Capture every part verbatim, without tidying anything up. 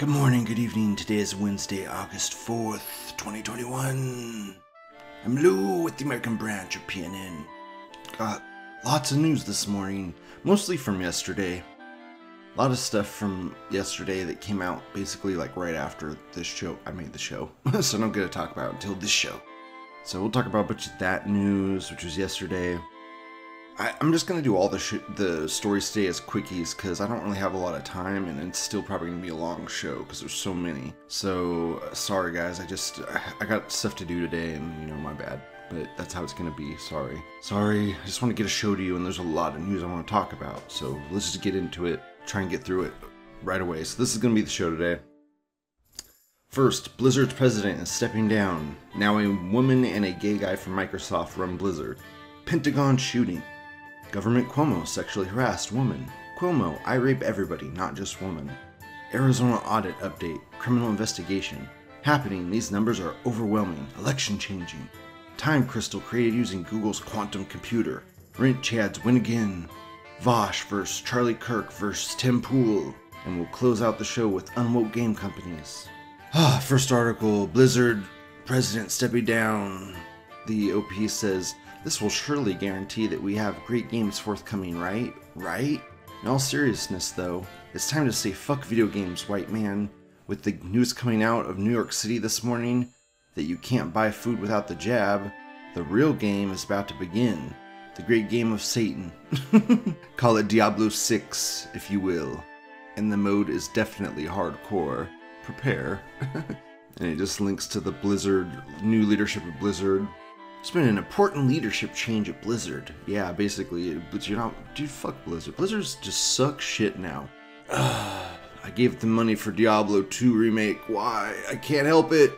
Good morning, good evening. Today is Wednesday, August fourth, twenty twenty-one. I'm Lou with the American branch of P N N. Got lots of news this morning, mostly from yesterday. A lot of stuff from yesterday that came out basically like right after this show. I made the show, so I don't get to talk about it until this show. So we'll talk about a bunch of that news, which was yesterday. I, I'm just going to do all the sh the stories today as quickies because I don't really have a lot of time, and it's still probably going to be a long show because there's so many. So, uh, sorry guys, I just, I got stuff to do today, and you know, my bad. But that's how it's going to be, sorry. Sorry, I just want to get a show to you, and there's a lot of news I want to talk about. So, let's just get into it, try and get through it right away. So, this is going to be the show today. First, Blizzard's president is stepping down. Now a woman and a gay guy from Microsoft run Blizzard. Pentagon shooting. Government Cuomo sexually harassed woman. Cuomo, I rape everybody, not just woman. Arizona Audit update. Criminal investigation. Happening, these numbers are overwhelming. Election changing. Time Crystal created using Google's quantum computer. Rent Chads win again. Vosh versus Charlie Kirk versus Tim Pool. And we'll close out the show with unwoke game companies. Ah, first article, Blizzard, president stepping down. The O P says, this will surely guarantee that we have great games forthcoming, right? Right? In all seriousness, though, it's time to say fuck video games, white man. With the news coming out of New York City this morning that you can't buy food without the jab, the real game is about to begin. The great game of Satan. Call it Diablo six, if you will. And the mode is definitely hardcore. Prepare. And it just links to the Blizzard, new leadership of Blizzard. It's been an important leadership change at Blizzard. Yeah, basically, but you're not, dude, fuck Blizzard. Blizzard's just suck shit now. Ugh, I gave them money for Diablo two remake. Why? I can't help it.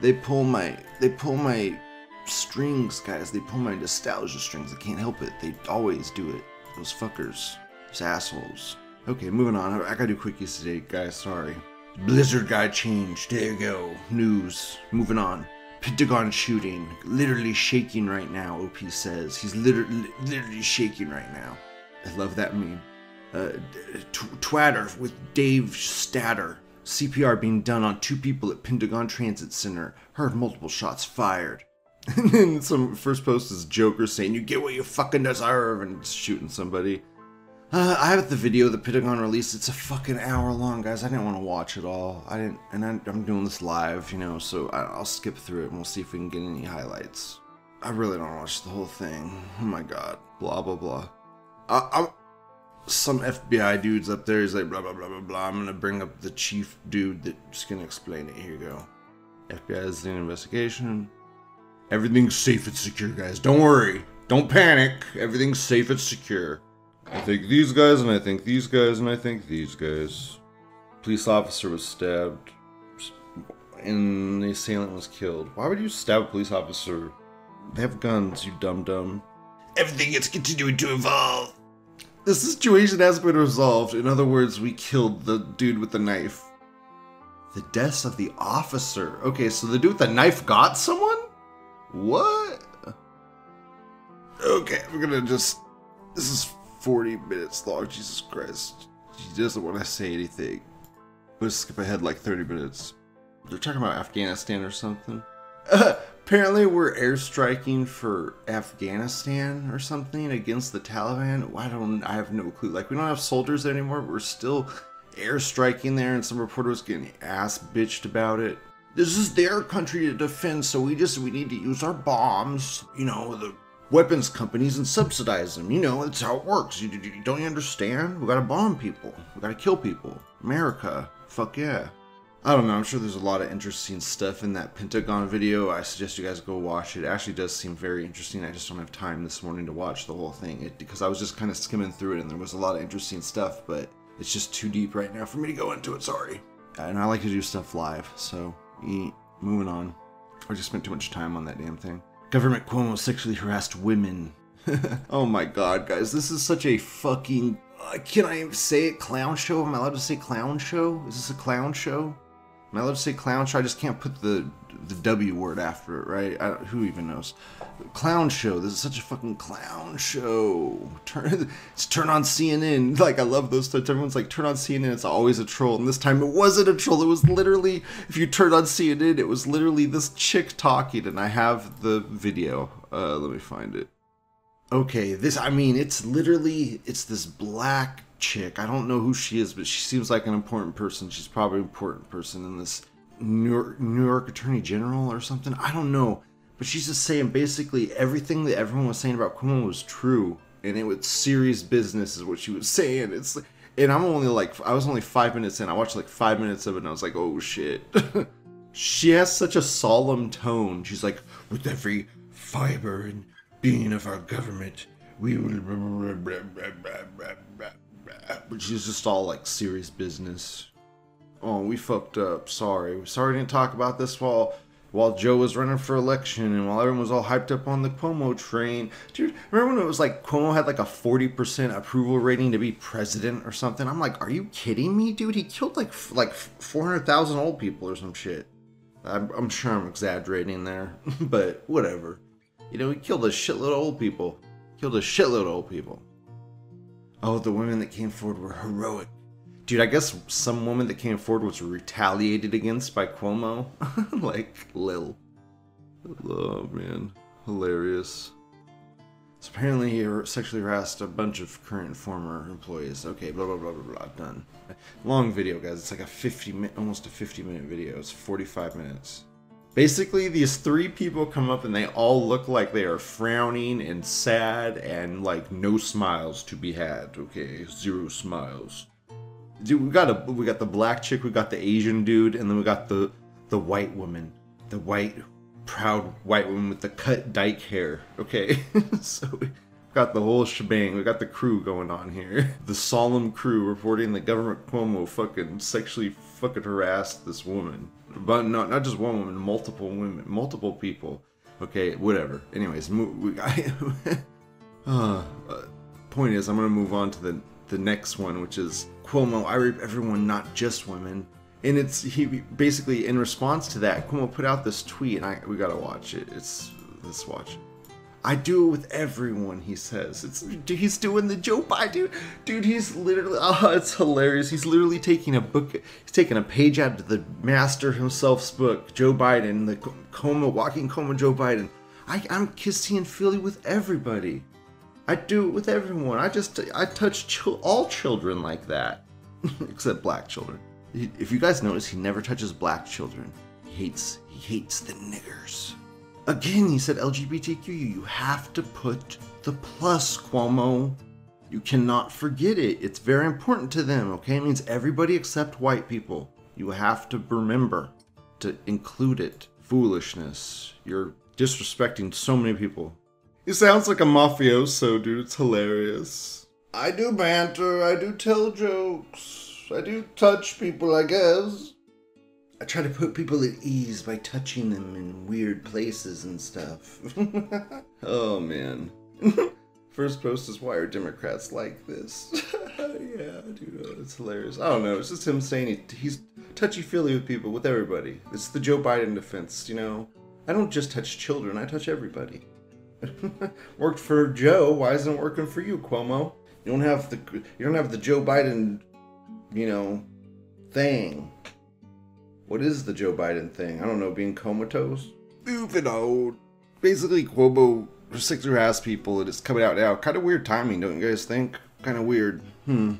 They pull my, they pull my strings, guys. They pull my nostalgia strings. I can't help it. They always do it. Those fuckers. Those assholes. Okay, moving on. I gotta do quickies today, guys. Sorry. Blizzard guy changed. There you go. News. Moving on. Pentagon shooting, literally shaking right now, O P says. He's literally, literally shaking right now. I love that meme. Uh, Twatter with Dave Statter. C P R being done on two people at Pentagon Transit Center. Heard multiple shots fired. And then some first post is Joker saying, you get what you fucking deserve, and shooting somebody. Uh, I have the video the Pentagon released. It's a fucking hour long, guys. I didn't want to watch it all. I didn't, and I, I'm doing this live, you know, so I, I'll skip through it and we'll see if we can get any highlights. I really don't watch the whole thing. Oh my god. Blah, blah, blah. I, I'm, some F B I dude's up there. He's like, blah, blah, blah, blah, blah. I'm going to bring up the chief dude that's going to explain it. Here you go. F B I is doing an investigation. Everything's safe and secure, guys. Don't worry. Don't panic. Everything's safe and secure. I think these guys, and I think these guys, and I think these guys. Police officer was stabbed, and the assailant was killed. Why would you stab a police officer? They have guns, you dum-dum. Everything is continuing to evolve. The situation has been resolved. In other words, we killed the dude with the knife. The deaths of the officer. Okay, so the dude with the knife got someone? What? Okay, I'm gonna just... This is... forty minutes long, Jesus Christ. She doesn't want to say anything. Let's skip ahead like thirty minutes. They're talking about Afghanistan or something. Uh, apparently we're airstriking for Afghanistan or something against the Taliban. I don't, I have no clue. Like, we don't have soldiers there anymore, but we're still airstriking there, and some reporter was getting ass bitched about it. This is their country to defend, so we just, we need to use our bombs, you know, the weapons companies, and subsidize them. You know, that's how it works. You, you, don't you understand? We gotta bomb people. We gotta kill people. America. Fuck yeah. I don't know. I'm sure there's a lot of interesting stuff in that Pentagon video. I suggest you guys go watch it. It actually does seem very interesting. I just don't have time this morning to watch the whole thing. It, because I was just kind of skimming through it, and there was a lot of interesting stuff, but it's just too deep right now for me to go into it. Sorry. And I like to do stuff live, so eh, moving on. I just spent too much time on that damn thing. Government Cuomo sexually harassed women. Oh my god, guys, this is such a fucking... Uh, can I even say it? Clown show? Am I allowed to say clown show? Is this a clown show? Am I allowed to say clown show? I just can't put the the W word after it, right? I don't, who even knows? Clown show. This is such a fucking clown show. Turn, it's turn on C N N. Like, I love those things. Everyone's like, turn on C N N. It's always a troll. And this time it wasn't a troll. It was literally, if you turned on C N N, it was literally this chick talking. And I have the video. Uh, let me find it. Okay, this, I mean, it's literally, it's this black chick. I don't know who she is, but she seems like an important person. She's probably an important person in this New York, New York Attorney General or something. I don't know. But she's just saying basically everything that everyone was saying about Cuomo was true. And it was serious business is what she was saying. It's like, and I'm only like, I was only five minutes in. I watched like five minutes of it and I was like, oh shit. She has such a solemn tone. She's like, with every fiber and being of our government, we will blah, blah, blah, blah, blah, blah. But she's just all like serious business. Oh, we fucked up. Sorry. Sorry we didn't talk about this while while Joe was running for election and while everyone was all hyped up on the Cuomo train. Dude, remember when it was like Cuomo had like a forty percent approval rating to be president or something? I'm like, are you kidding me, dude? He killed like like four hundred thousand old people or some shit. I'm, I'm sure I'm exaggerating there, but whatever. You know, he killed a shitload of old people. Killed a shitload of old people. Oh, the women that came forward were heroic. Dude, I guess some woman that came forward was retaliated against by Cuomo. Like, lil. Oh, man. Hilarious. So apparently he sexually harassed a bunch of current and former employees. Okay, blah, blah, blah, blah, blah. Done. Long video, guys. It's like a fifty minute, almost a fifty minute video. It's forty-five minutes. Basically, these three people come up and they all look like they are frowning and sad and, like, no smiles to be had, okay? Zero smiles. Dude, we got, a, we got the black chick, we got the Asian dude, and then we got the, the white woman. The white, proud white woman with the cut dyke hair, okay? So we got the whole shebang. We got the crew going on here. The solemn crew reporting that Government Cuomo fucking sexually fucking harassed this woman. But not, not just one woman, multiple women, multiple people. Okay, whatever. Anyways, move, we got, uh, point is, I'm going to move on to the, the next one, which is Cuomo, I rape everyone, not just women. And it's he basically, in response to that, Cuomo put out this tweet, and I, we got to watch it. It's, let's watch it. I do it with everyone, he says. It's he's doing the Joe Biden, dude. Dude, he's literally, oh, it's hilarious. He's literally taking a book, he's taking a page out of the master himself's book, Joe Biden, the coma, walking coma Joe Biden. I, I'm kissy and feely with everybody. I do it with everyone. I just, I touch ch all children like that, except black children. He, if you guys notice, he never touches black children. He hates, he hates the niggers. Again, he said L G B T Q, you have to put the plus, Cuomo. You cannot forget it. It's very important to them, okay? It means everybody except white people. You have to remember to include it. Foolishness. You're disrespecting so many people. He sounds like a mafioso, dude. It's hilarious. I do banter. I do tell jokes. I do touch people, I guess. I try to put people at ease by touching them in weird places and stuff. Oh, man. First post is, why are Democrats like this? Yeah, dude, it's hilarious. I don't know, it's just him saying he, he's touchy-feely with people, with everybody. It's the Joe Biden defense, you know? I don't just touch children, I touch everybody. Worked for Joe, why isn't it working for you, Cuomo? You don't have the, you don't have the Joe Biden, you know, thing. What is the Joe Biden thing? I don't know, being comatose? Moving on. Basically, Cuomo sexually harassed people and it's coming out now. Kind of weird timing, don't you guys think? Kind of weird. Hmm.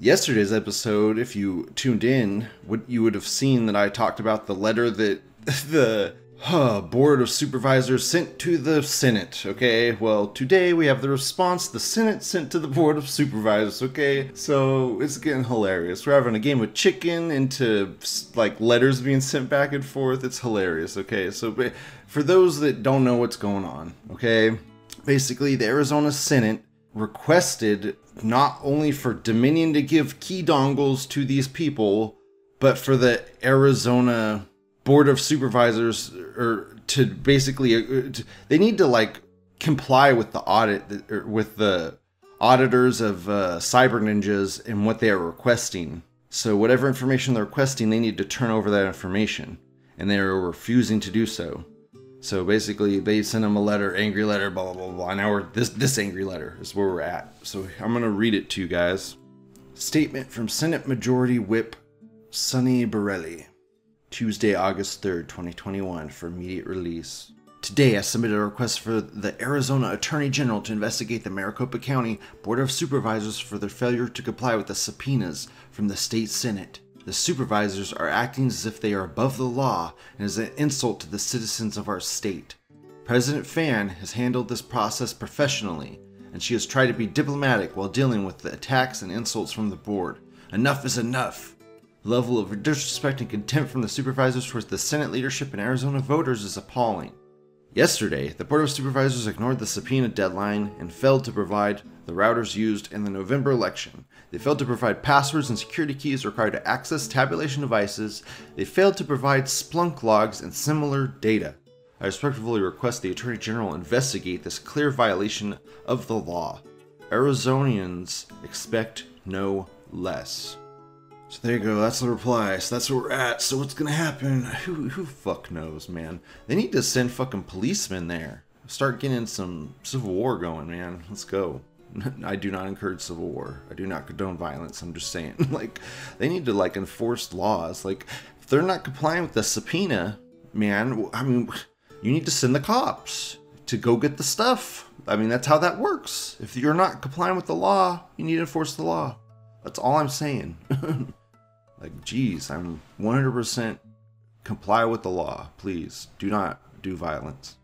Yesterday's episode, if you tuned in, you would have seen that I talked about the letter that the huh, Board of Supervisors sent to the Senate, okay? Well, today we have the response the Senate sent to the Board of Supervisors, okay? So, it's getting hilarious. We're having a game of chicken into, like, letters being sent back and forth. It's hilarious, okay? So, for those that don't know what's going on, okay? Basically, the Arizona Senate requested not only for Dominion to give key dongles to these people, but for the Arizona Board of Supervisors or to basically they need to like comply with the audit or with the auditors of uh, Cyber Ninjas and what they are requesting. So whatever information they're requesting, they need to turn over that information, and they are refusing to do so. So basically, they send them a letter, angry letter, blah, blah, blah, blah. Now we're, this, this angry letter is where we're at. So I'm going to read it to you guys. Statement from Senate Majority Whip Sonny Borelli, Tuesday, August third, twenty twenty-one, for immediate release. Today, I submitted a request for the Arizona Attorney General to investigate the Maricopa County Board of Supervisors for their failure to comply with the subpoenas from the state Senate. The supervisors are acting as if they are above the law and is an insult to the citizens of our state. President Fan has handled this process professionally, and she has tried to be diplomatic while dealing with the attacks and insults from the board. Enough is enough! The level of disrespect and contempt from the supervisors towards the Senate leadership and Arizona voters is appalling. Yesterday, the Board of Supervisors ignored the subpoena deadline and failed to provide the routers used in the November election. They failed to provide passwords and security keys required to access tabulation devices. They failed to provide Splunk logs and similar data. I respectfully request the Attorney General investigate this clear violation of the law. Arizonians expect no less. So there you go, that's the reply. So that's where we're at. So what's gonna happen? Who who fuck knows, man? They need to send fucking policemen there. Start getting some civil war going, man. Let's go. I do not encourage civil war. I do not condone violence. I'm just saying, like, they need to like enforce laws. Like, if they're not complying with the subpoena, man, I mean, you need to send the cops to go get the stuff. I mean, that's how that works. If you're not complying with the law, you need to enforce the law. That's all I'm saying. Like, geez, I'm one hundred percent comply with the law. Please, do not do violence.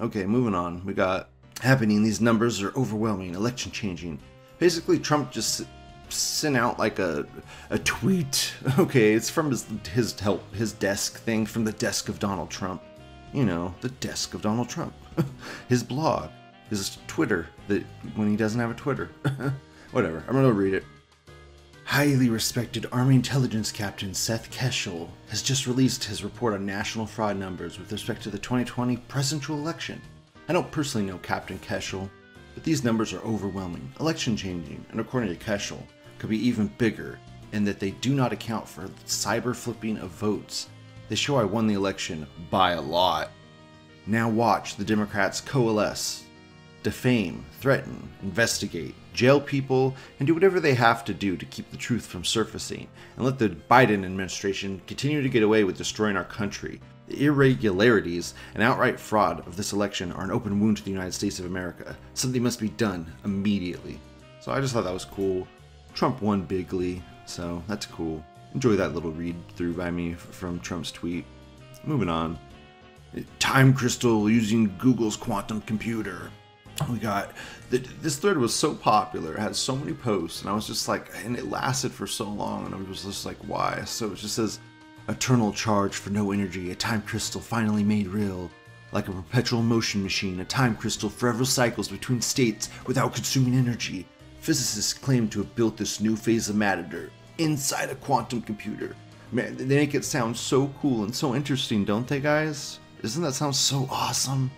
Okay, moving on. We got happening. These numbers are overwhelming, election changing. Basically, Trump just sent out like a a tweet. Okay, it's from his his help his desk thing from the desk of Donald Trump. You know, the desk of Donald Trump. His blog, his Twitter. That when he doesn't have a Twitter. Whatever. I'm gonna read it. Highly respected Army Intelligence Captain Seth Keschel has just released his report on national fraud numbers with respect to the twenty twenty presidential election. I don't personally know Captain Keschel, but these numbers are overwhelming, election-changing, and according to Keschel, could be even bigger in that they do not account for cyber-flipping of votes. They show I won the election by a lot. Now watch the Democrats coalesce, defame, threaten, investigate, jail people, and do whatever they have to do to keep the truth from surfacing, and let the Biden administration continue to get away with destroying our country. The irregularities and outright fraud of this election are an open wound to the United States of America. Something must be done immediately. So I just thought that was cool. Trump won bigly, so that's cool. Enjoy that little read through by me from Trump's tweet. Moving on. Time Crystal using Google's quantum computer. We got, this thread was so popular, it had so many posts, and I was just like, and it lasted for so long, and I was just like, why? So it just says, eternal charge for no energy, a time crystal finally made real. Like a perpetual motion machine, a time crystal forever cycles between states without consuming energy. Physicists claim to have built this new phase of matter inside a quantum computer. Man, they make it sound so cool and so interesting, don't they, guys? Doesn't that sound so awesome?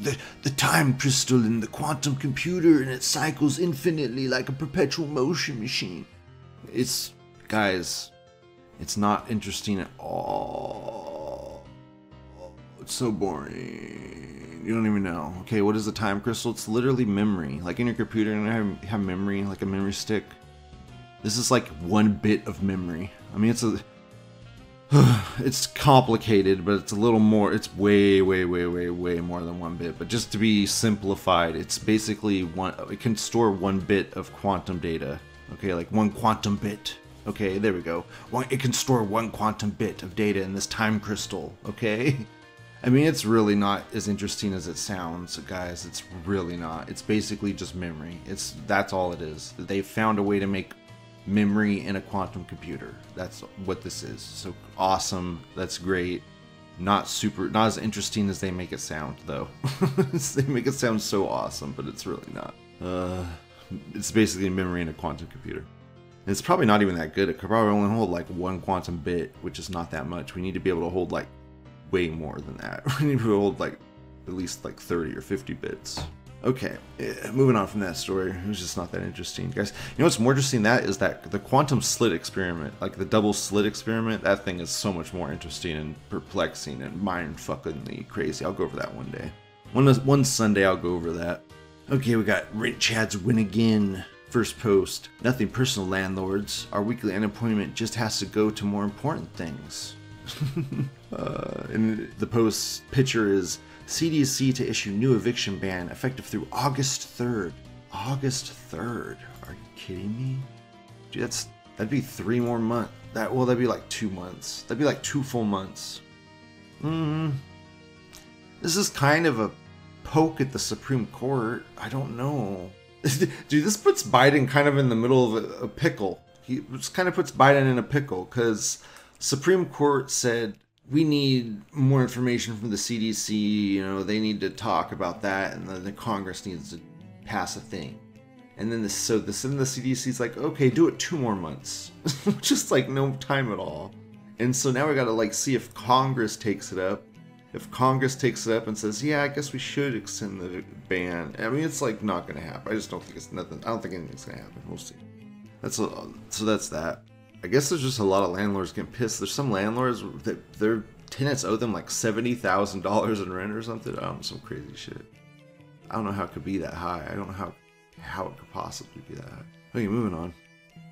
The, the time crystal in the quantum computer, and it cycles infinitely like a perpetual motion machine. It's, guys, it's not interesting at all. It's so boring. You don't even know. Okay, what is a time crystal? It's literally memory. Like in your computer, and I have memory, like a memory stick. This is like one bit of memory. I mean, it's a... It's complicated, but it's a little more, it's way, way, way, way, way more than one bit. But just to be simplified, it's basically one, it can store one bit of quantum data. Okay, like one quantum bit. Okay, there we go. One, it can store one quantum bit of data in this time crystal, okay? I mean, it's really not as interesting as it sounds, guys. It's really not. It's basically just memory. It's, that's all it is. They found a way to make memory in a quantum computer. That's what this is. So awesome. That's great. Not super, not as interesting as they make it sound, though. They make it sound so awesome, but it's really not. Uh, it's basically memory in a quantum computer. And it's probably not even that good. It could probably only hold like one quantum bit, which is not that much. We need to be able to hold like way more than that. We need to hold like at least like thirty or fifty bits. Okay, moving on from that story. It was just not that interesting, guys. You know what's more interesting than that is that the quantum slit experiment, like the double slit experiment, that thing is so much more interesting and perplexing and mind-fuckingly crazy. I'll go over that one day. One, one Sunday, I'll go over that. Okay, we got Rent Chads win again. First post, nothing personal, landlords. Our weekly unemployment just has to go to more important things. uh, and the post picture is C D C to issue new eviction ban effective through August third. August third. Are you kidding me? Dude, that's that'd be three more months. That well, that'd be like two months. That'd be like two full months. Hmm. This is kind of a poke at the Supreme Court. I don't know. Dude, this puts Biden kind of in the middle of a, a pickle. He just kind of puts Biden in a pickle because Supreme Court said, we need more information from the C D C, you know, they need to talk about that, and then the Congress needs to pass a thing. And then the, so the, then the C D C's like, okay, do it two more months. Just like no time at all. And so now we gotta like see if Congress takes it up. If Congress takes it up and says, yeah, I guess we should extend the ban. I mean, it's like not gonna happen. I just don't think it's nothing. I don't think anything's gonna happen. We'll see. That's a, so that's that. I guess there's just a lot of landlords getting pissed. There's some landlords that their tenants owe them like seventy thousand dollars in rent or something. I don't know, some crazy shit. I don't know how it could be that high. I don't know how, how it could possibly be that high. Okay, moving on.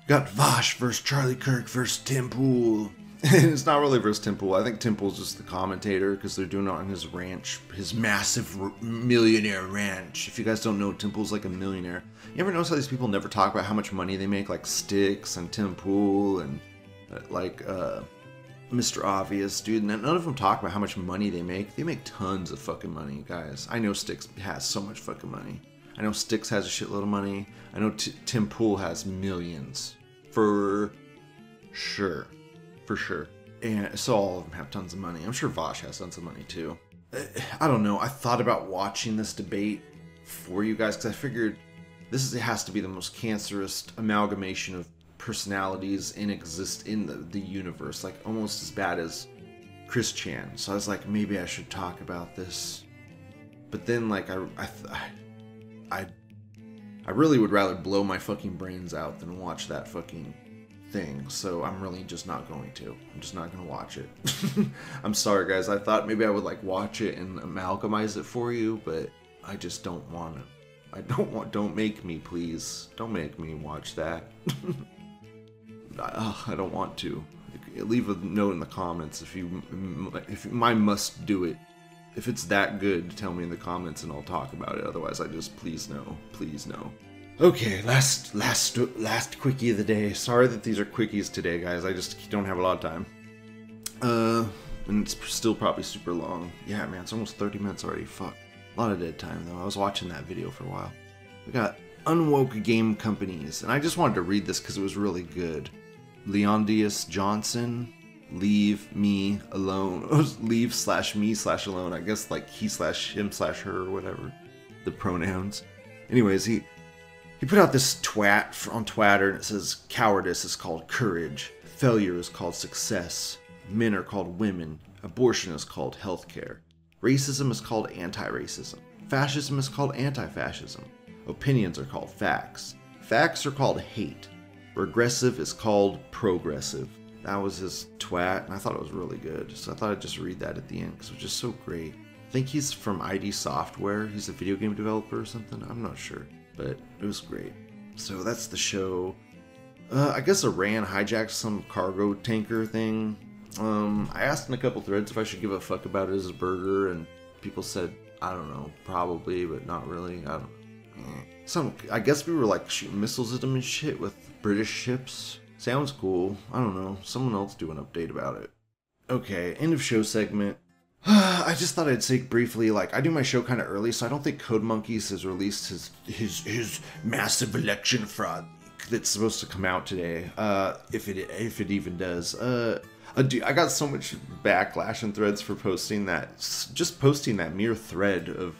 Got Vosh versus Charlie Kirk versus Tim Pool. It's not really versus Tim Pool. I think Tim Pool's just the commentator because they're doing it on his ranch, his massive r millionaire ranch. If you guys don't know, Tim Pool's like a millionaire. You ever notice how these people never talk about how much money they make, like Styx and Tim Pool and uh, like uh, Mister Obvious, dude? None of them talk about how much money they make. They make tons of fucking money, guys. I know Styx has so much fucking money. I know Styx has a shitload of money. I know T Tim Pool has millions. For sure. For sure. And so all of them have tons of money. I'm sure Vosh has tons of money too. I don't know. I thought about watching this debate for you guys because I figured this is, it has to be the most cancerous amalgamation of personalities in exist in the, the universe. Like almost as bad as Chris Chan. So I was like, maybe I should talk about this. But then like I, I, I, I really would rather blow my fucking brains out than watch that fucking thing, so I'm really just not going to. I'm just not going to watch it. I'm sorry, guys. I thought maybe I would like watch it and amalgamize it for you, but I just don't want to. I don't want. Don't make me, please. Don't make me watch that. I, oh, I don't want to. Leave a note in the comments if you if my must do it. If it's that good, tell me in the comments and I'll talk about it. Otherwise, I just please no, please no. Okay, last, last, last quickie of the day. Sorry that these are quickies today, guys. I just don't have a lot of time. Uh, and it's still probably super long. Yeah, man, it's almost thirty minutes already. Fuck. A lot of dead time, though. I was watching that video for a while. We got Unwoke Game Companies. And I just wanted to read this because it was really good. Leondius Johnson, leave me alone. Leave slash me slash alone. I guess like he slash him slash her or whatever. The pronouns. Anyways, he... He put out this twat on Twitter and it says, cowardice is called courage, failure is called success, men are called women, abortion is called healthcare, racism is called anti-racism, fascism is called anti-fascism, opinions are called facts, facts are called hate, regressive is called progressive. That was his twat and I thought it was really good, so I thought I'd just read that at the end because it was just so great. I think he's from I D Software, he's a video game developer or something, I'm not sure. But it was great. So that's the show. Uh, I guess Iran hijacked some cargo tanker thing. Um, I asked in a couple threads if I should give a fuck about it as a burger, and people said, I don't know, probably, but not really. I don't know. Some, I guess we were like shooting missiles at them and shit with British ships. Sounds cool. I don't know. Someone else do an update about it. Okay, end of show segment. I just thought I'd say briefly, like, I do my show kind of early, so I don't think Code Monkeys has released his, his, his massive election fraud that's supposed to come out today, uh, if it, if it even does. Uh, I got so much backlash and threads for posting that, just posting that mere thread of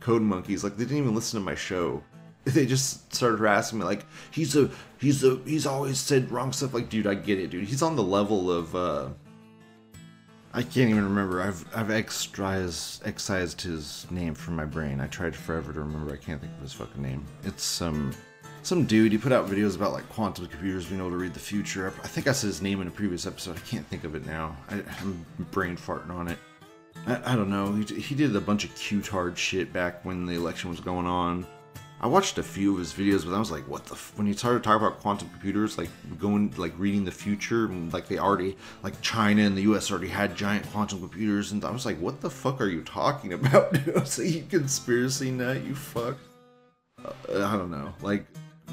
Code Monkeys, like, they didn't even listen to my show. They just started harassing me, like, he's a, he's a, he's always said wrong stuff, like, dude, I get it, dude, he's on the level of, uh, I can't even remember. I've I've excised excised his name from my brain. I tried forever to remember. I can't think of his fucking name. It's some some dude. He put out videos about like quantum computers being able to read the future. I think I said his name in a previous episode. I can't think of it now. I, I'm brain farting on it. I, I don't know. He he did a bunch of Q-tard shit back when the election was going on. I watched a few of his videos, but I was like, what the f-? When he started talking about quantum computers, like, going, like, reading the future, and, like, they already, like, China and the U S already had giant quantum computers, and I was like, what the fuck are you talking about, dude? I was like, you conspiracy nut, you fuck. Uh, I don't know. Like,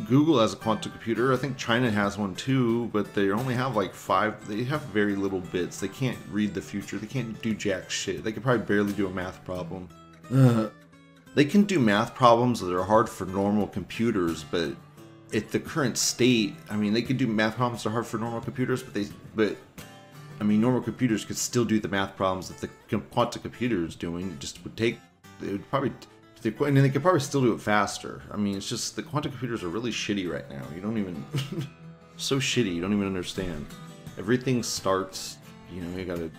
Google has a quantum computer. I think China has one, too, but they only have, like, five. They have very little bits. They can't read the future. They can't do jack shit. They could probably barely do a math problem. Uh, They can do math problems that are hard for normal computers, but at the current state, I mean, they could do math problems that are hard for normal computers, but they, but, I mean, normal computers could still do the math problems that the quantum computer is doing. It just would take, it would probably, and they could probably still do it faster. I mean, it's just, the quantum computers are really shitty right now. You don't even, so shitty, you don't even understand. Everything starts, you know, you gotta,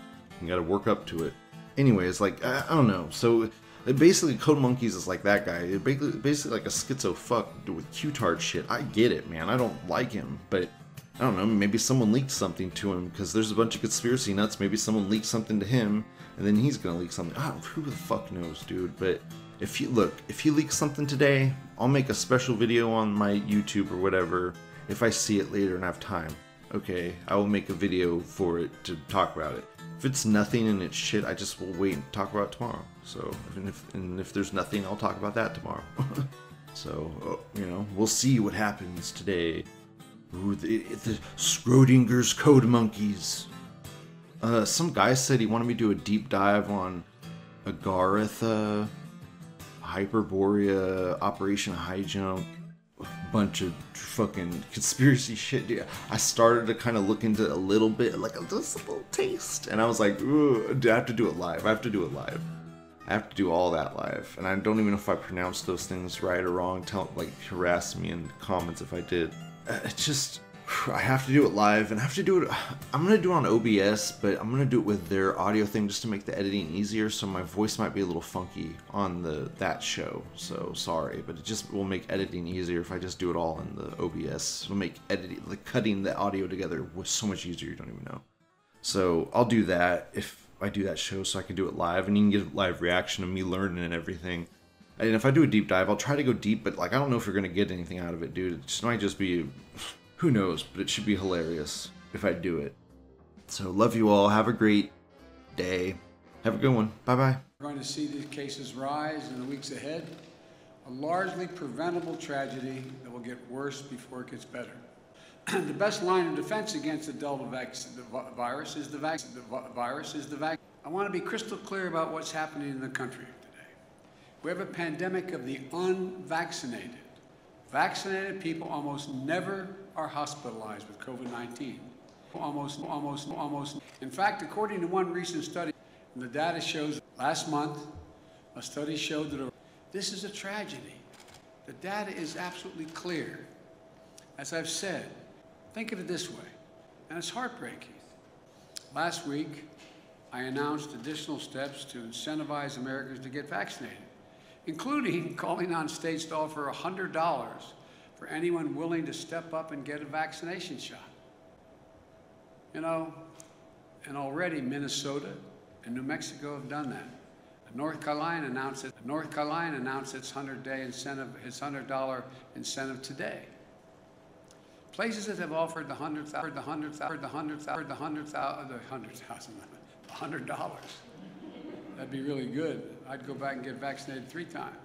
you gotta work up to it. Anyways, like, I, I don't know, so... It basically, Code Monkeys is like that guy. It basically, basically like a schizo fuck with Q-tard shit. I get it, man. I don't like him, but I don't know. Maybe someone leaked something to him because there's a bunch of conspiracy nuts. Maybe someone leaked something to him, and then he's gonna leak something. I don't, who the fuck knows, dude? But if you look, if you leak something today, I'll make a special video on my YouTube or whatever. If I see it later and have time, okay, I will make a video for it to talk about it. If it's nothing and it's shit, I just will wait and talk about it tomorrow. So, and if, and if there's nothing, I'll talk about that tomorrow. So, you know, we'll see what happens today. Ooh, the, the Schrodinger's Code Monkeys. Uh, some guy said he wanted me to do a deep dive on Agaritha, Hyperborea, Operation High Jump. Bunch of fucking conspiracy shit, dude. I started to kind of look into it a little bit, like just a little taste, and I was like, ooh, dude, I have to do it live. I have to do it live. I have to do all that live, and I don't even know if I pronounced those things right or wrong. Tell, like, harass me in the comments if I did. It's just, I have to do it live, and I have to do it. I'm gonna do it on O B S, but I'm gonna do it with their audio thing just to make the editing easier. So my voice might be a little funky on the that show. So sorry, but it just will make editing easier if I just do it all in the O B S. It'll make editing, like cutting the audio together, was so much easier. You don't even know. So I'll do that if I do that show, so I can do it live, and you can get a live reaction of me learning and everything. And if I do a deep dive, I'll try to go deep, but like I don't know if you're gonna get anything out of it, dude. It just might just be. Who knows, but it should be hilarious if I do it. So, love you all. Have a great day. Have a good one. Bye-bye. We're going to see these cases rise in the weeks ahead. A largely preventable tragedy that will get worse before it gets better. The best line of defense against the Delta vax, the virus is the vax, the virus is the vax. I want to be crystal clear about what's happening in the country today. We have a pandemic of the unvaccinated. Vaccinated people almost never are hospitalized with COVID nineteen. Almost, almost, almost. In fact, according to one recent study, the data shows last month, a study showed that a, this is a tragedy. The data is absolutely clear. As I've said, think of it this way, and it's heartbreaking. Last week, I announced additional steps to incentivize Americans to get vaccinated, including calling on states to offer one hundred dollars for anyone willing to step up and get a vaccination shot. You know, and already Minnesota and New Mexico have done that. And North Carolina announced it. North Carolina announced its hundred-day incentive, its hundred-dollar incentive today. Places that have offered the hundred thousand, the hundred thousand, the hundred thousand, the hundred thousand, the hundred thousand, the hundred dollars. That'd be really good. I'd go back and get vaccinated three times.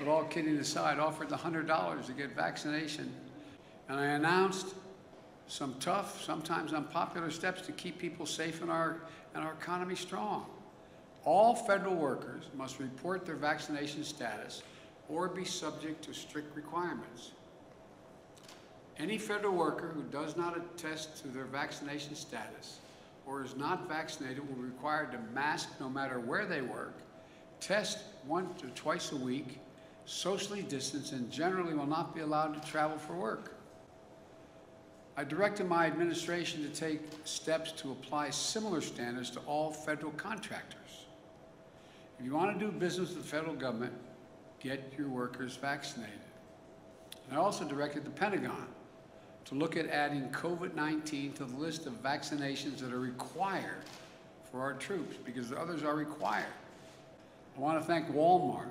But all kidding aside, offered the one hundred dollars to get vaccination. And I announced some tough, sometimes unpopular steps to keep people safe and our, and our economy strong. All federal workers must report their vaccination status or be subject to strict requirements. Any federal worker who does not attest to their vaccination status or is not vaccinated will be required to mask no matter where they work, test once or twice a week, socially distanced, and generally will not be allowed to travel for work. I directed my administration to take steps to apply similar standards to all federal contractors. If you want to do business with the federal government, get your workers vaccinated. And I also directed the Pentagon to look at adding COVID nineteen to the list of vaccinations that are required for our troops, because others are required. I want to thank Walmart,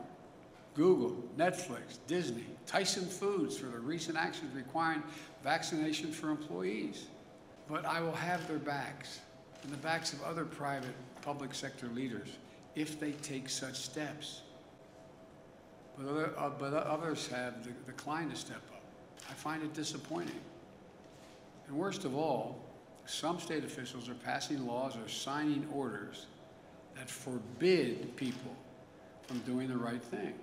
Google, Netflix, Disney, Tyson Foods for the recent actions requiring vaccination for employees. But I will have their backs and the backs of other private public sector leaders if they take such steps. But, other, uh, but others have de- declined to step up. I find it disappointing. And worst of all, some state officials are passing laws or signing orders that forbid people from doing the right thing.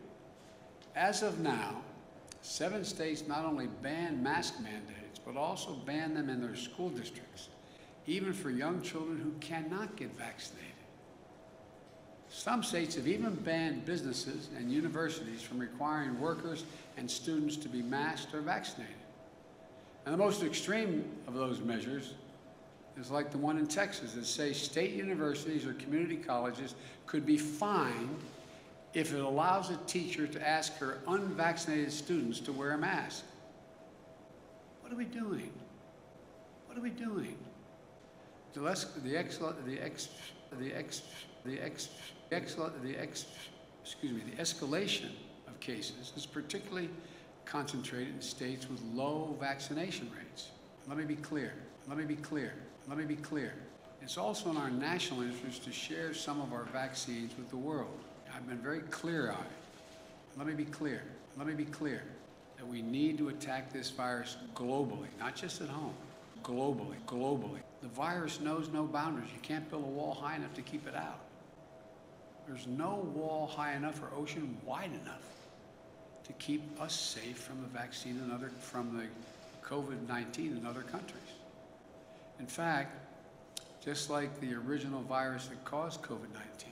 As of now, seven states not only ban mask mandates, but also ban them in their school districts, even for young children who cannot get vaccinated. Some states have even banned businesses and universities from requiring workers and students to be masked or vaccinated. And the most extreme of those measures is like the one in Texas that says state universities or community colleges could be fined if it allows a teacher to ask her unvaccinated students to wear a mask. What are we doing? What are we doing? The less, the ex, the ex, the ex, the ex, the ex, the ex, excuse me, the escalation of cases is particularly concentrated in states with low vaccination rates. Let me be clear. Let me be clear. Let me be clear. It's also in our national interest to share some of our vaccines with the world. I've been very clear on it. Let me be clear. Let me be clear that we need to attack this virus globally, not just at home. Globally, globally. The virus knows no boundaries. You can't build a wall high enough to keep it out. There's no wall high enough or ocean wide enough to keep us safe from the vaccine and other, from the COVID nineteen in other countries. In fact, just like the original virus that caused COVID nineteen,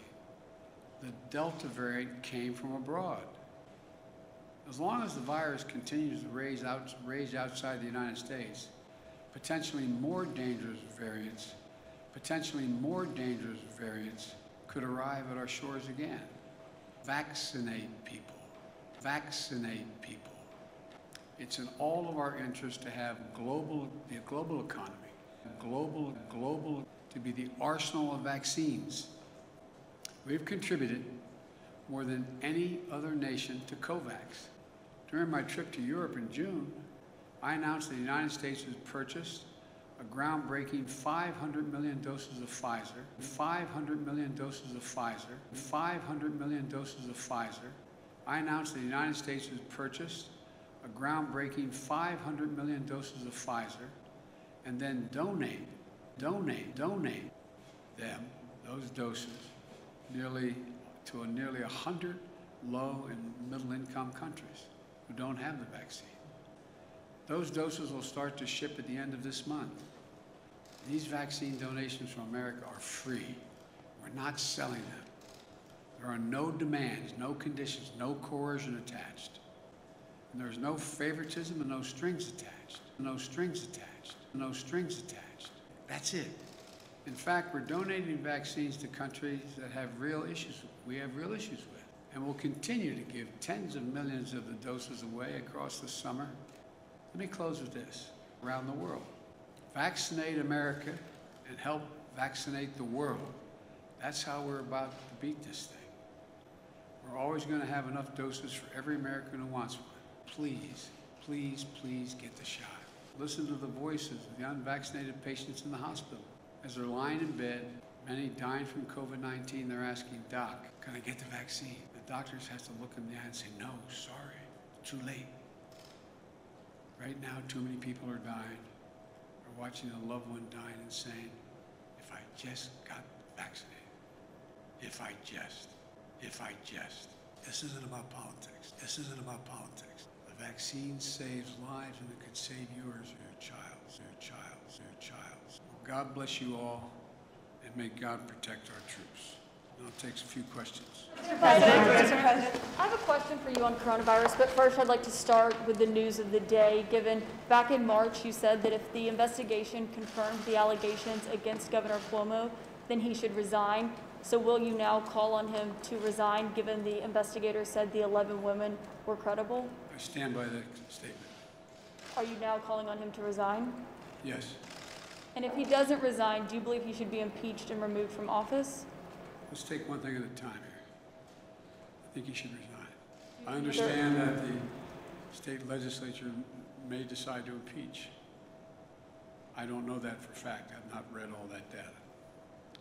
the Delta variant came from abroad. As long as the virus continues to rage, out, rage outside the United States, potentially more dangerous variants, potentially more dangerous variants could arrive at our shores again. Vaccinate people. Vaccinate people. It's in all of our interest to have global, the global economy, global, global, to be the arsenal of vaccines. We've contributed more than any other nation to COVAX. During my trip to Europe in June, I announced that the United States has purchased a groundbreaking five hundred million doses of Pfizer, five hundred million doses of Pfizer, five hundred million doses of Pfizer. I announced that the United States has purchased a groundbreaking five hundred million doses of Pfizer and then donate, donate, donate them, those doses, nearly to a nearly one hundred low and middle-income countries who don't have the vaccine. Those doses will start to ship at the end of this month. These vaccine donations from America are free. We're not selling them. There are no demands, no conditions, no coercion attached. And there's no favoritism and no strings attached. No strings attached. No strings attached. That's it. In fact, we're donating vaccines to countries that have real issues, we have real issues with, and we'll continue to give tens of millions of the doses away across the summer. Let me close with this, around the world. Vaccinate America and help vaccinate the world. That's how we're about to beat this thing. We're always going to have enough doses for every American who wants one. Please, please, please get the shot. Listen to the voices of the unvaccinated patients in the hospital. As they're lying in bed, many dying from COVID nineteen, they're asking, "Doc, can I get the vaccine?" The doctors have to look in the eye and say, "No, sorry, too late." Right now, too many people are dying. They're watching a loved one dying and saying, "If I just got vaccinated, if I just, if I just." This isn't about politics. This isn't about politics. The vaccine saves lives, and it could save yours or your child's, or your child's, or your child's. God bless you all, and may God protect our troops. I'll take a few questions. Mister President, Mister President, I have a question for you on coronavirus, but first I'd like to start with the news of the day, given back in March you said that if the investigation confirmed the allegations against Governor Cuomo, then he should resign. So will you now call on him to resign, given the investigator said the eleven women were credible? I stand by that statement. Are you now calling on him to resign? Yes. And if he doesn't resign, do you believe he should be impeached and removed from office? Let's take one thing at a time here. I think he should resign. I understand that the state legislature may decide to impeach. I don't know that for a fact. I've not read all that data.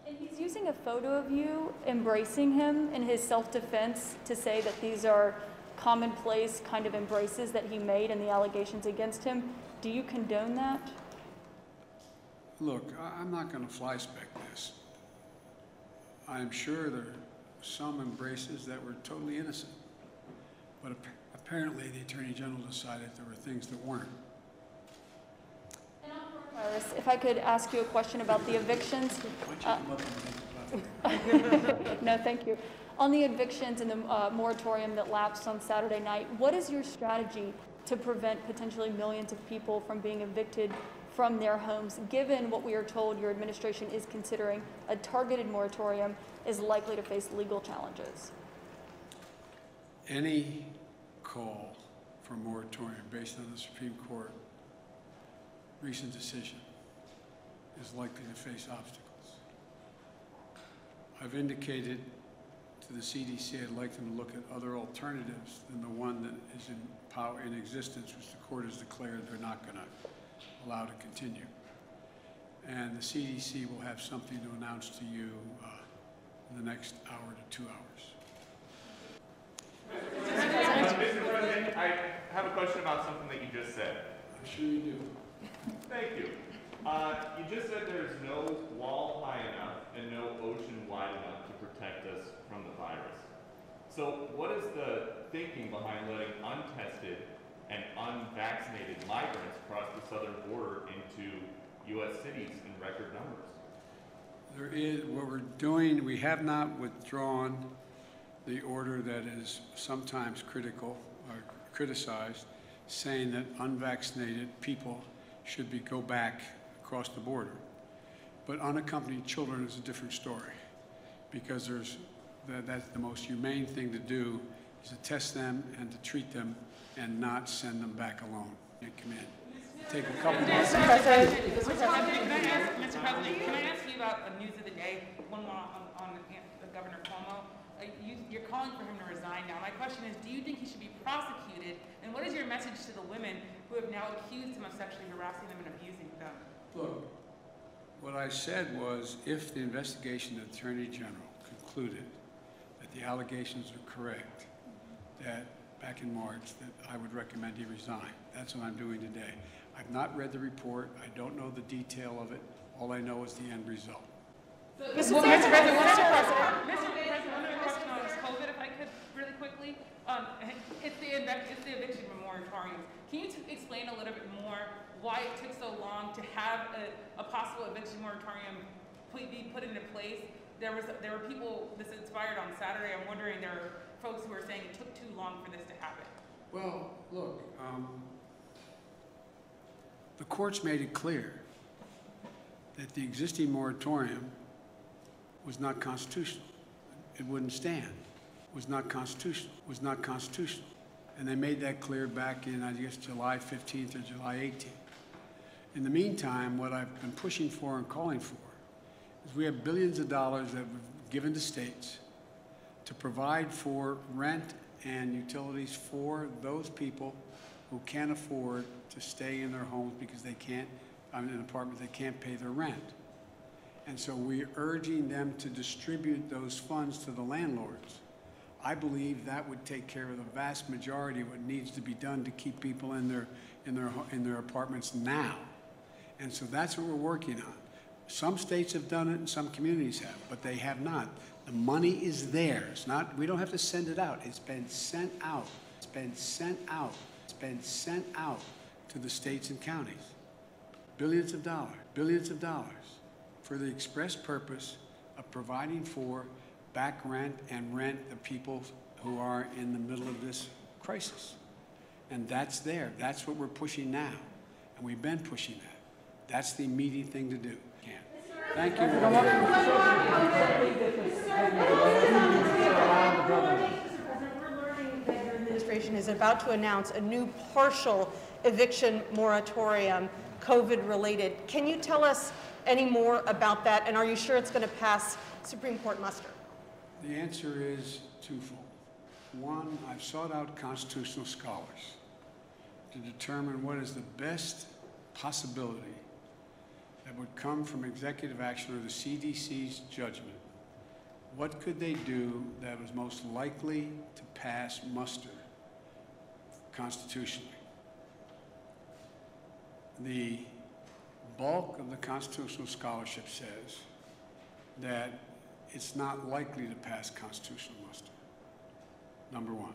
And he's using a photo of you embracing him in his self-defense to say that these are commonplace kind of embraces that he made and the allegations against him. Do you condone that? Look, I'm not going to flyspeck this. I'm sure there are some embraces that were totally innocent, but ap apparently the Attorney General decided there were things that weren't. If I could ask you a question about the evictions. Uh, no, thank you. On the evictions and the uh, moratorium that lapsed on Saturday night, what is your strategy to prevent potentially millions of people from being evicted from their homes, given what we are told your administration is considering a targeted moratorium is likely to face legal challenges? Any call for moratorium based on the Supreme Court recent decision is likely to face obstacles. I've indicated to the C D C I'd like them to look at other alternatives than the one that is in power in existence, which the court has declared they're not going to allow to continue. And the C D C will have something to announce to you uh, in the next hour to two hours. Mister President, I have a question about something that you just said. I'm sure you do. Thank you. Uh, you just said there's no wall high enough and no ocean wide enough to protect us from the virus. So what is the thinking behind letting untested and unvaccinated migrants cross the southern border into U S cities in record numbers? There is, what we're doing, we have not withdrawn the order that is sometimes critical or criticized, saying that unvaccinated people should be go back across the border. But unaccompanied children is a different story, because there's that, that's the most humane thing to do, is to test them and to treat them and not send them back alone. And come in. Take a couple months. Mister President, Mister President, can I ask, Mister President, can I ask you about the news of the day? One more on, on Governor Cuomo. Uh, you, you're calling for him to resign now. My question is, do you think he should be prosecuted? And what is your message to the women who have now accused him of sexually harassing them and abusing them? Look, what I said was, if the investigation of the Attorney General concluded that the allegations are correct, that back in March, that I would recommend he resign. That's what I'm doing today. I've not read the report. I don't know the detail of it. All I know is the end result. So, Mister Well, Mister President, Mister President, Mister President, one other question on this COVID, if I could, really quickly. Um, it's the it's the eviction moratorium. Can you t explain a little bit more why it took so long to have a, a possible eviction moratorium be put into place? There was there were people this inspired on Saturday. I'm wondering there are folks who are saying it took too long for this to happen. Well, look, um, the courts made it clear that the existing moratorium was not constitutional. It wouldn't stand. Was not constitutional. Was not constitutional. And they made that clear back in, I guess, July fifteenth or July eighteenth. In the meantime, what I've been pushing for and calling for is we have billions of dollars that we've given to states to provide for rent and utilities for those people who can't afford to stay in their homes because they can't, I mean, in an apartment, they can't pay their rent. And so we're urging them to distribute those funds to the landlords. I believe that would take care of the vast majority of what needs to be done to keep people in their, in their, in their apartments now. And so that's what we're working on. Some states have done it and some communities have, but they have not. The money is there. It's not, we don't have to send it out. It's been sent out. It's been sent out. It's been sent out to the states and counties. Billions of dollars, billions of dollars for the express purpose of providing for back rent and rent the people who are in the middle of this crisis. And that's there. That's what we're pushing now. And we've been pushing that. That's the immediate thing to do. Yeah. Thank you. We're learning that your administration is about to announce a new partial eviction moratorium, COVID-related. Can you tell us any more about that? And are you sure it's going to pass Supreme Court muster? The answer is twofold. One, I've sought out constitutional scholars to determine what is the best possibility that would come from executive action or the C D C's judgment. What could they do that was most likely to pass muster constitutionally? The bulk of the constitutional scholarship says that it's not likely to pass constitutional muster, number one.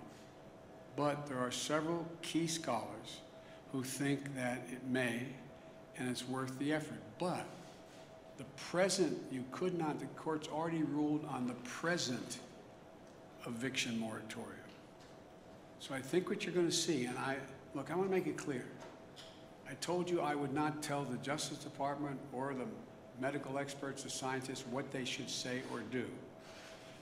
But there are several key scholars who think that it may, and it's worth the effort. But the present, you could not, the court's already ruled on the present eviction moratorium. So I think what you're going to see, and I, look, I want to make it clear. I told you I would not tell the Justice Department or the medical experts, the scientists, what they should say or do.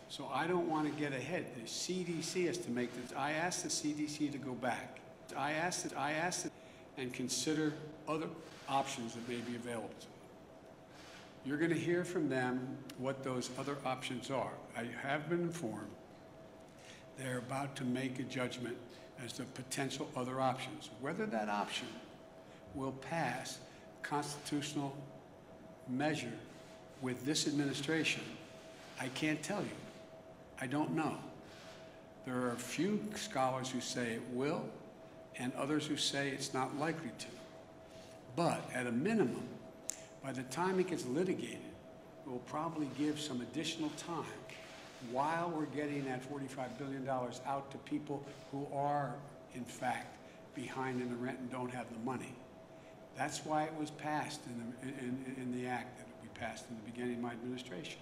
So I don't want to get ahead. The C D C has to make this. I asked the C D C to go back. I asked it, I asked it, and consider other options that may be available to them. You're going to hear from them what those other options are. I have been informed they're about to make a judgment as to potential other options. Whether that option will pass constitutional measure with this administration, I can't tell you. I don't know. There are a few scholars who say it will, and others who say it's not likely to. But at a minimum, by the time it gets litigated, we'll probably give some additional time while we're getting that forty-five billion dollars out to people who are, in fact, behind in the rent and don't have the money. That's why it was passed in the, in, in the act that we passed in the beginning of my administration.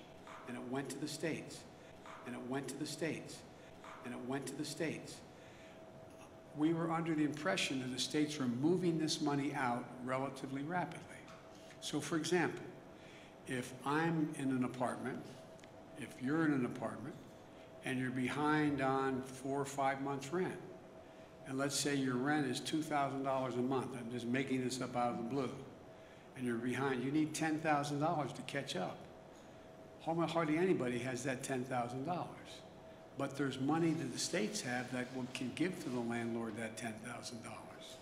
And it went to the states, and it went to the states, and it went to the states. We were under the impression that the states were moving this money out relatively rapidly. So for example, if I'm in an apartment, if you're in an apartment, and you're behind on four or five months rent, and let's say your rent is two thousand dollars a month, I'm just making this up out of the blue, and you're behind, you need ten thousand dollars to catch up. Hardly anybody has that ten thousand dollars. But there's money that the states have that can give to the landlord that ten thousand dollars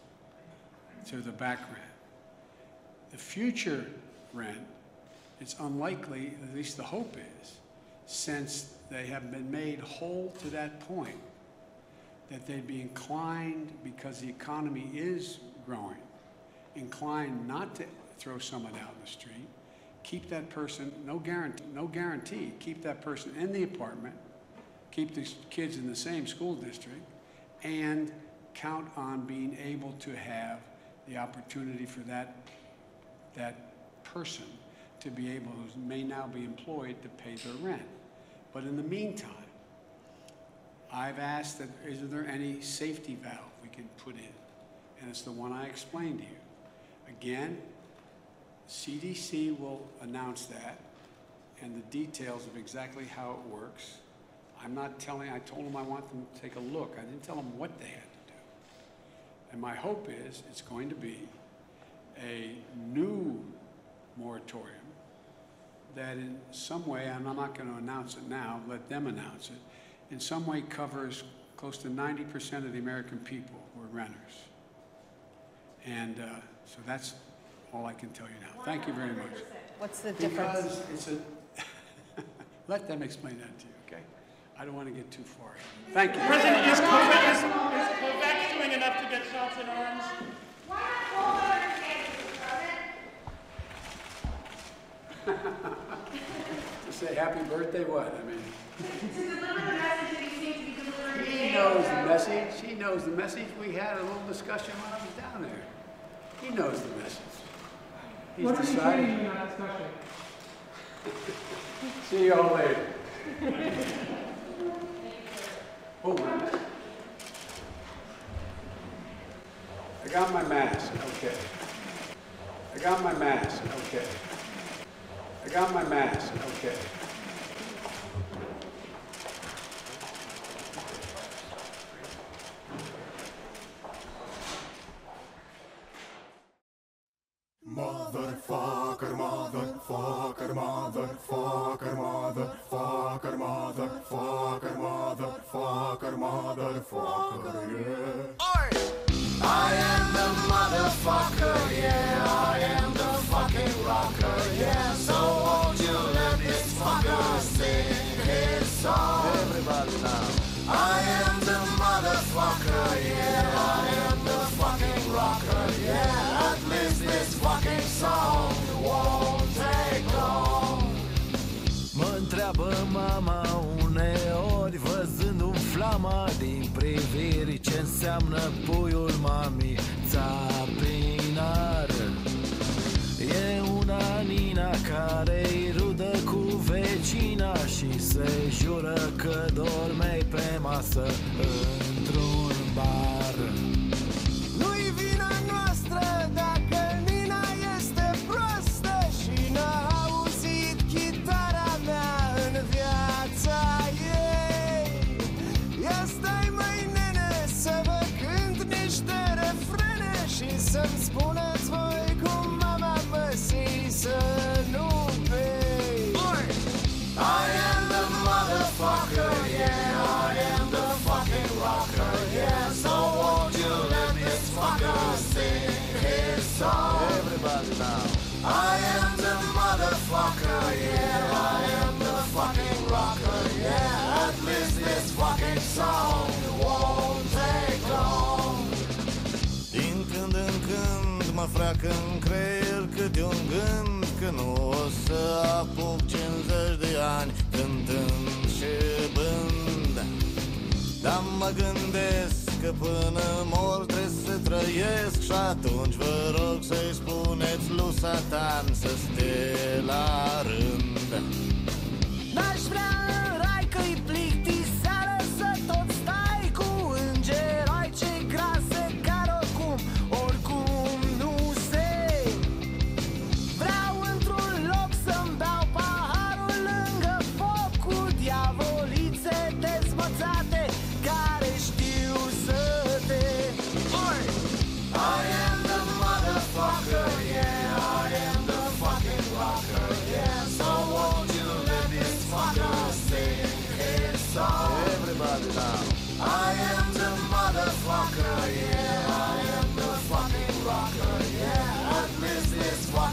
to the back rent. The future rent, it's unlikely, at least the hope is, since they have been made whole to that point, that they'd be inclined, because the economy is growing, inclined not to throw someone out in the street, keep that person, no guarantee, no guarantee, keep that person in the apartment, keep the kids in the same school district, and count on being able to have the opportunity for that, that person to be able, who may now be employed, to pay their rent. But in the meantime, I've asked that, is there any safety valve we can put in? And it's the one I explained to you. Again, C D C will announce that and the details of exactly how it works. I'm not telling, I told them I want them to take a look. I didn't tell them what they had to do. And my hope is it's going to be a new moratorium that in some way, and I'm not going to announce it now, let them announce it, in some way covers close to ninety percent of the American people who are renters. And uh, so that's all I can tell you now. Thank you very much. What's the difference? Because it's a, let them explain that to you, okay? I don't want to get too far. Thank you. President, is COVAX, is, is COVAX doing enough to get shots in arms? To say happy birthday, what? I mean. To deliver the message that you seem to be delivering. He knows the message. He knows the message. We had a little discussion when I was down there. He knows the message. He's what decided. Are you doing in that discussion? See you all later. Oh. I got my mask, okay. I got my mask, okay. I got my mask, okay. Motherfucker, motherfucker, motherfucker, motherfucker, motherfucker, motherfucker, motherfucker, yeah. I am the motherfucker, yeah, I am the fucking rocker, yeah. So won't you let this fucker sing his song? Everybody now. I am the motherfucker, yeah, I am the fucking rocker, yeah. At least this fucking song won't take long. Mă întreabă mama uneori, văzându-mi flama din priviri, ce înseamnă puiul mamii, țapinară. E una nina care-i rudă cu vecina și se jură că dormei pe masă într-un bar. Nu-i vina noastră dacă nina este proastă și n-a auzit chitara mea în viața ei. Ia stai mai nene să vă cânt niște refrene și să-mi spuneți voi cum mama mă să nu vei. I am the motherfucker, yeah, I am the fucking rocker, yeah. So won't you let this fucker sing his song? Everybody now. I am the motherfucker, yeah, I am the fucking rocker, yeah. At least this fucking song won't take long. Din când în când mă frac în creier câte un gând că nu o să apuc cincizeci de ani cântând și bând. Dar mă gândesc că până mor trebuie să trăiesc și atunci vă rog să-i spuneți lui Satan să stea la rând. N-aș vrea în rai că-i plictiseară să tot stai cu îngeri, ai ce grase care oricum, oricum nu se. Vreau într-un loc să-mi beau paharul lângă foc cu diavolițe dezmățate care știu să te. Oi! I am the motherfucker, yeah, I am the fucking rocker, yeah. So won't you let this fucker sing his song? Everybody now. I am the motherfucker, yeah, I am the fucking rocker, yeah. At least this fucker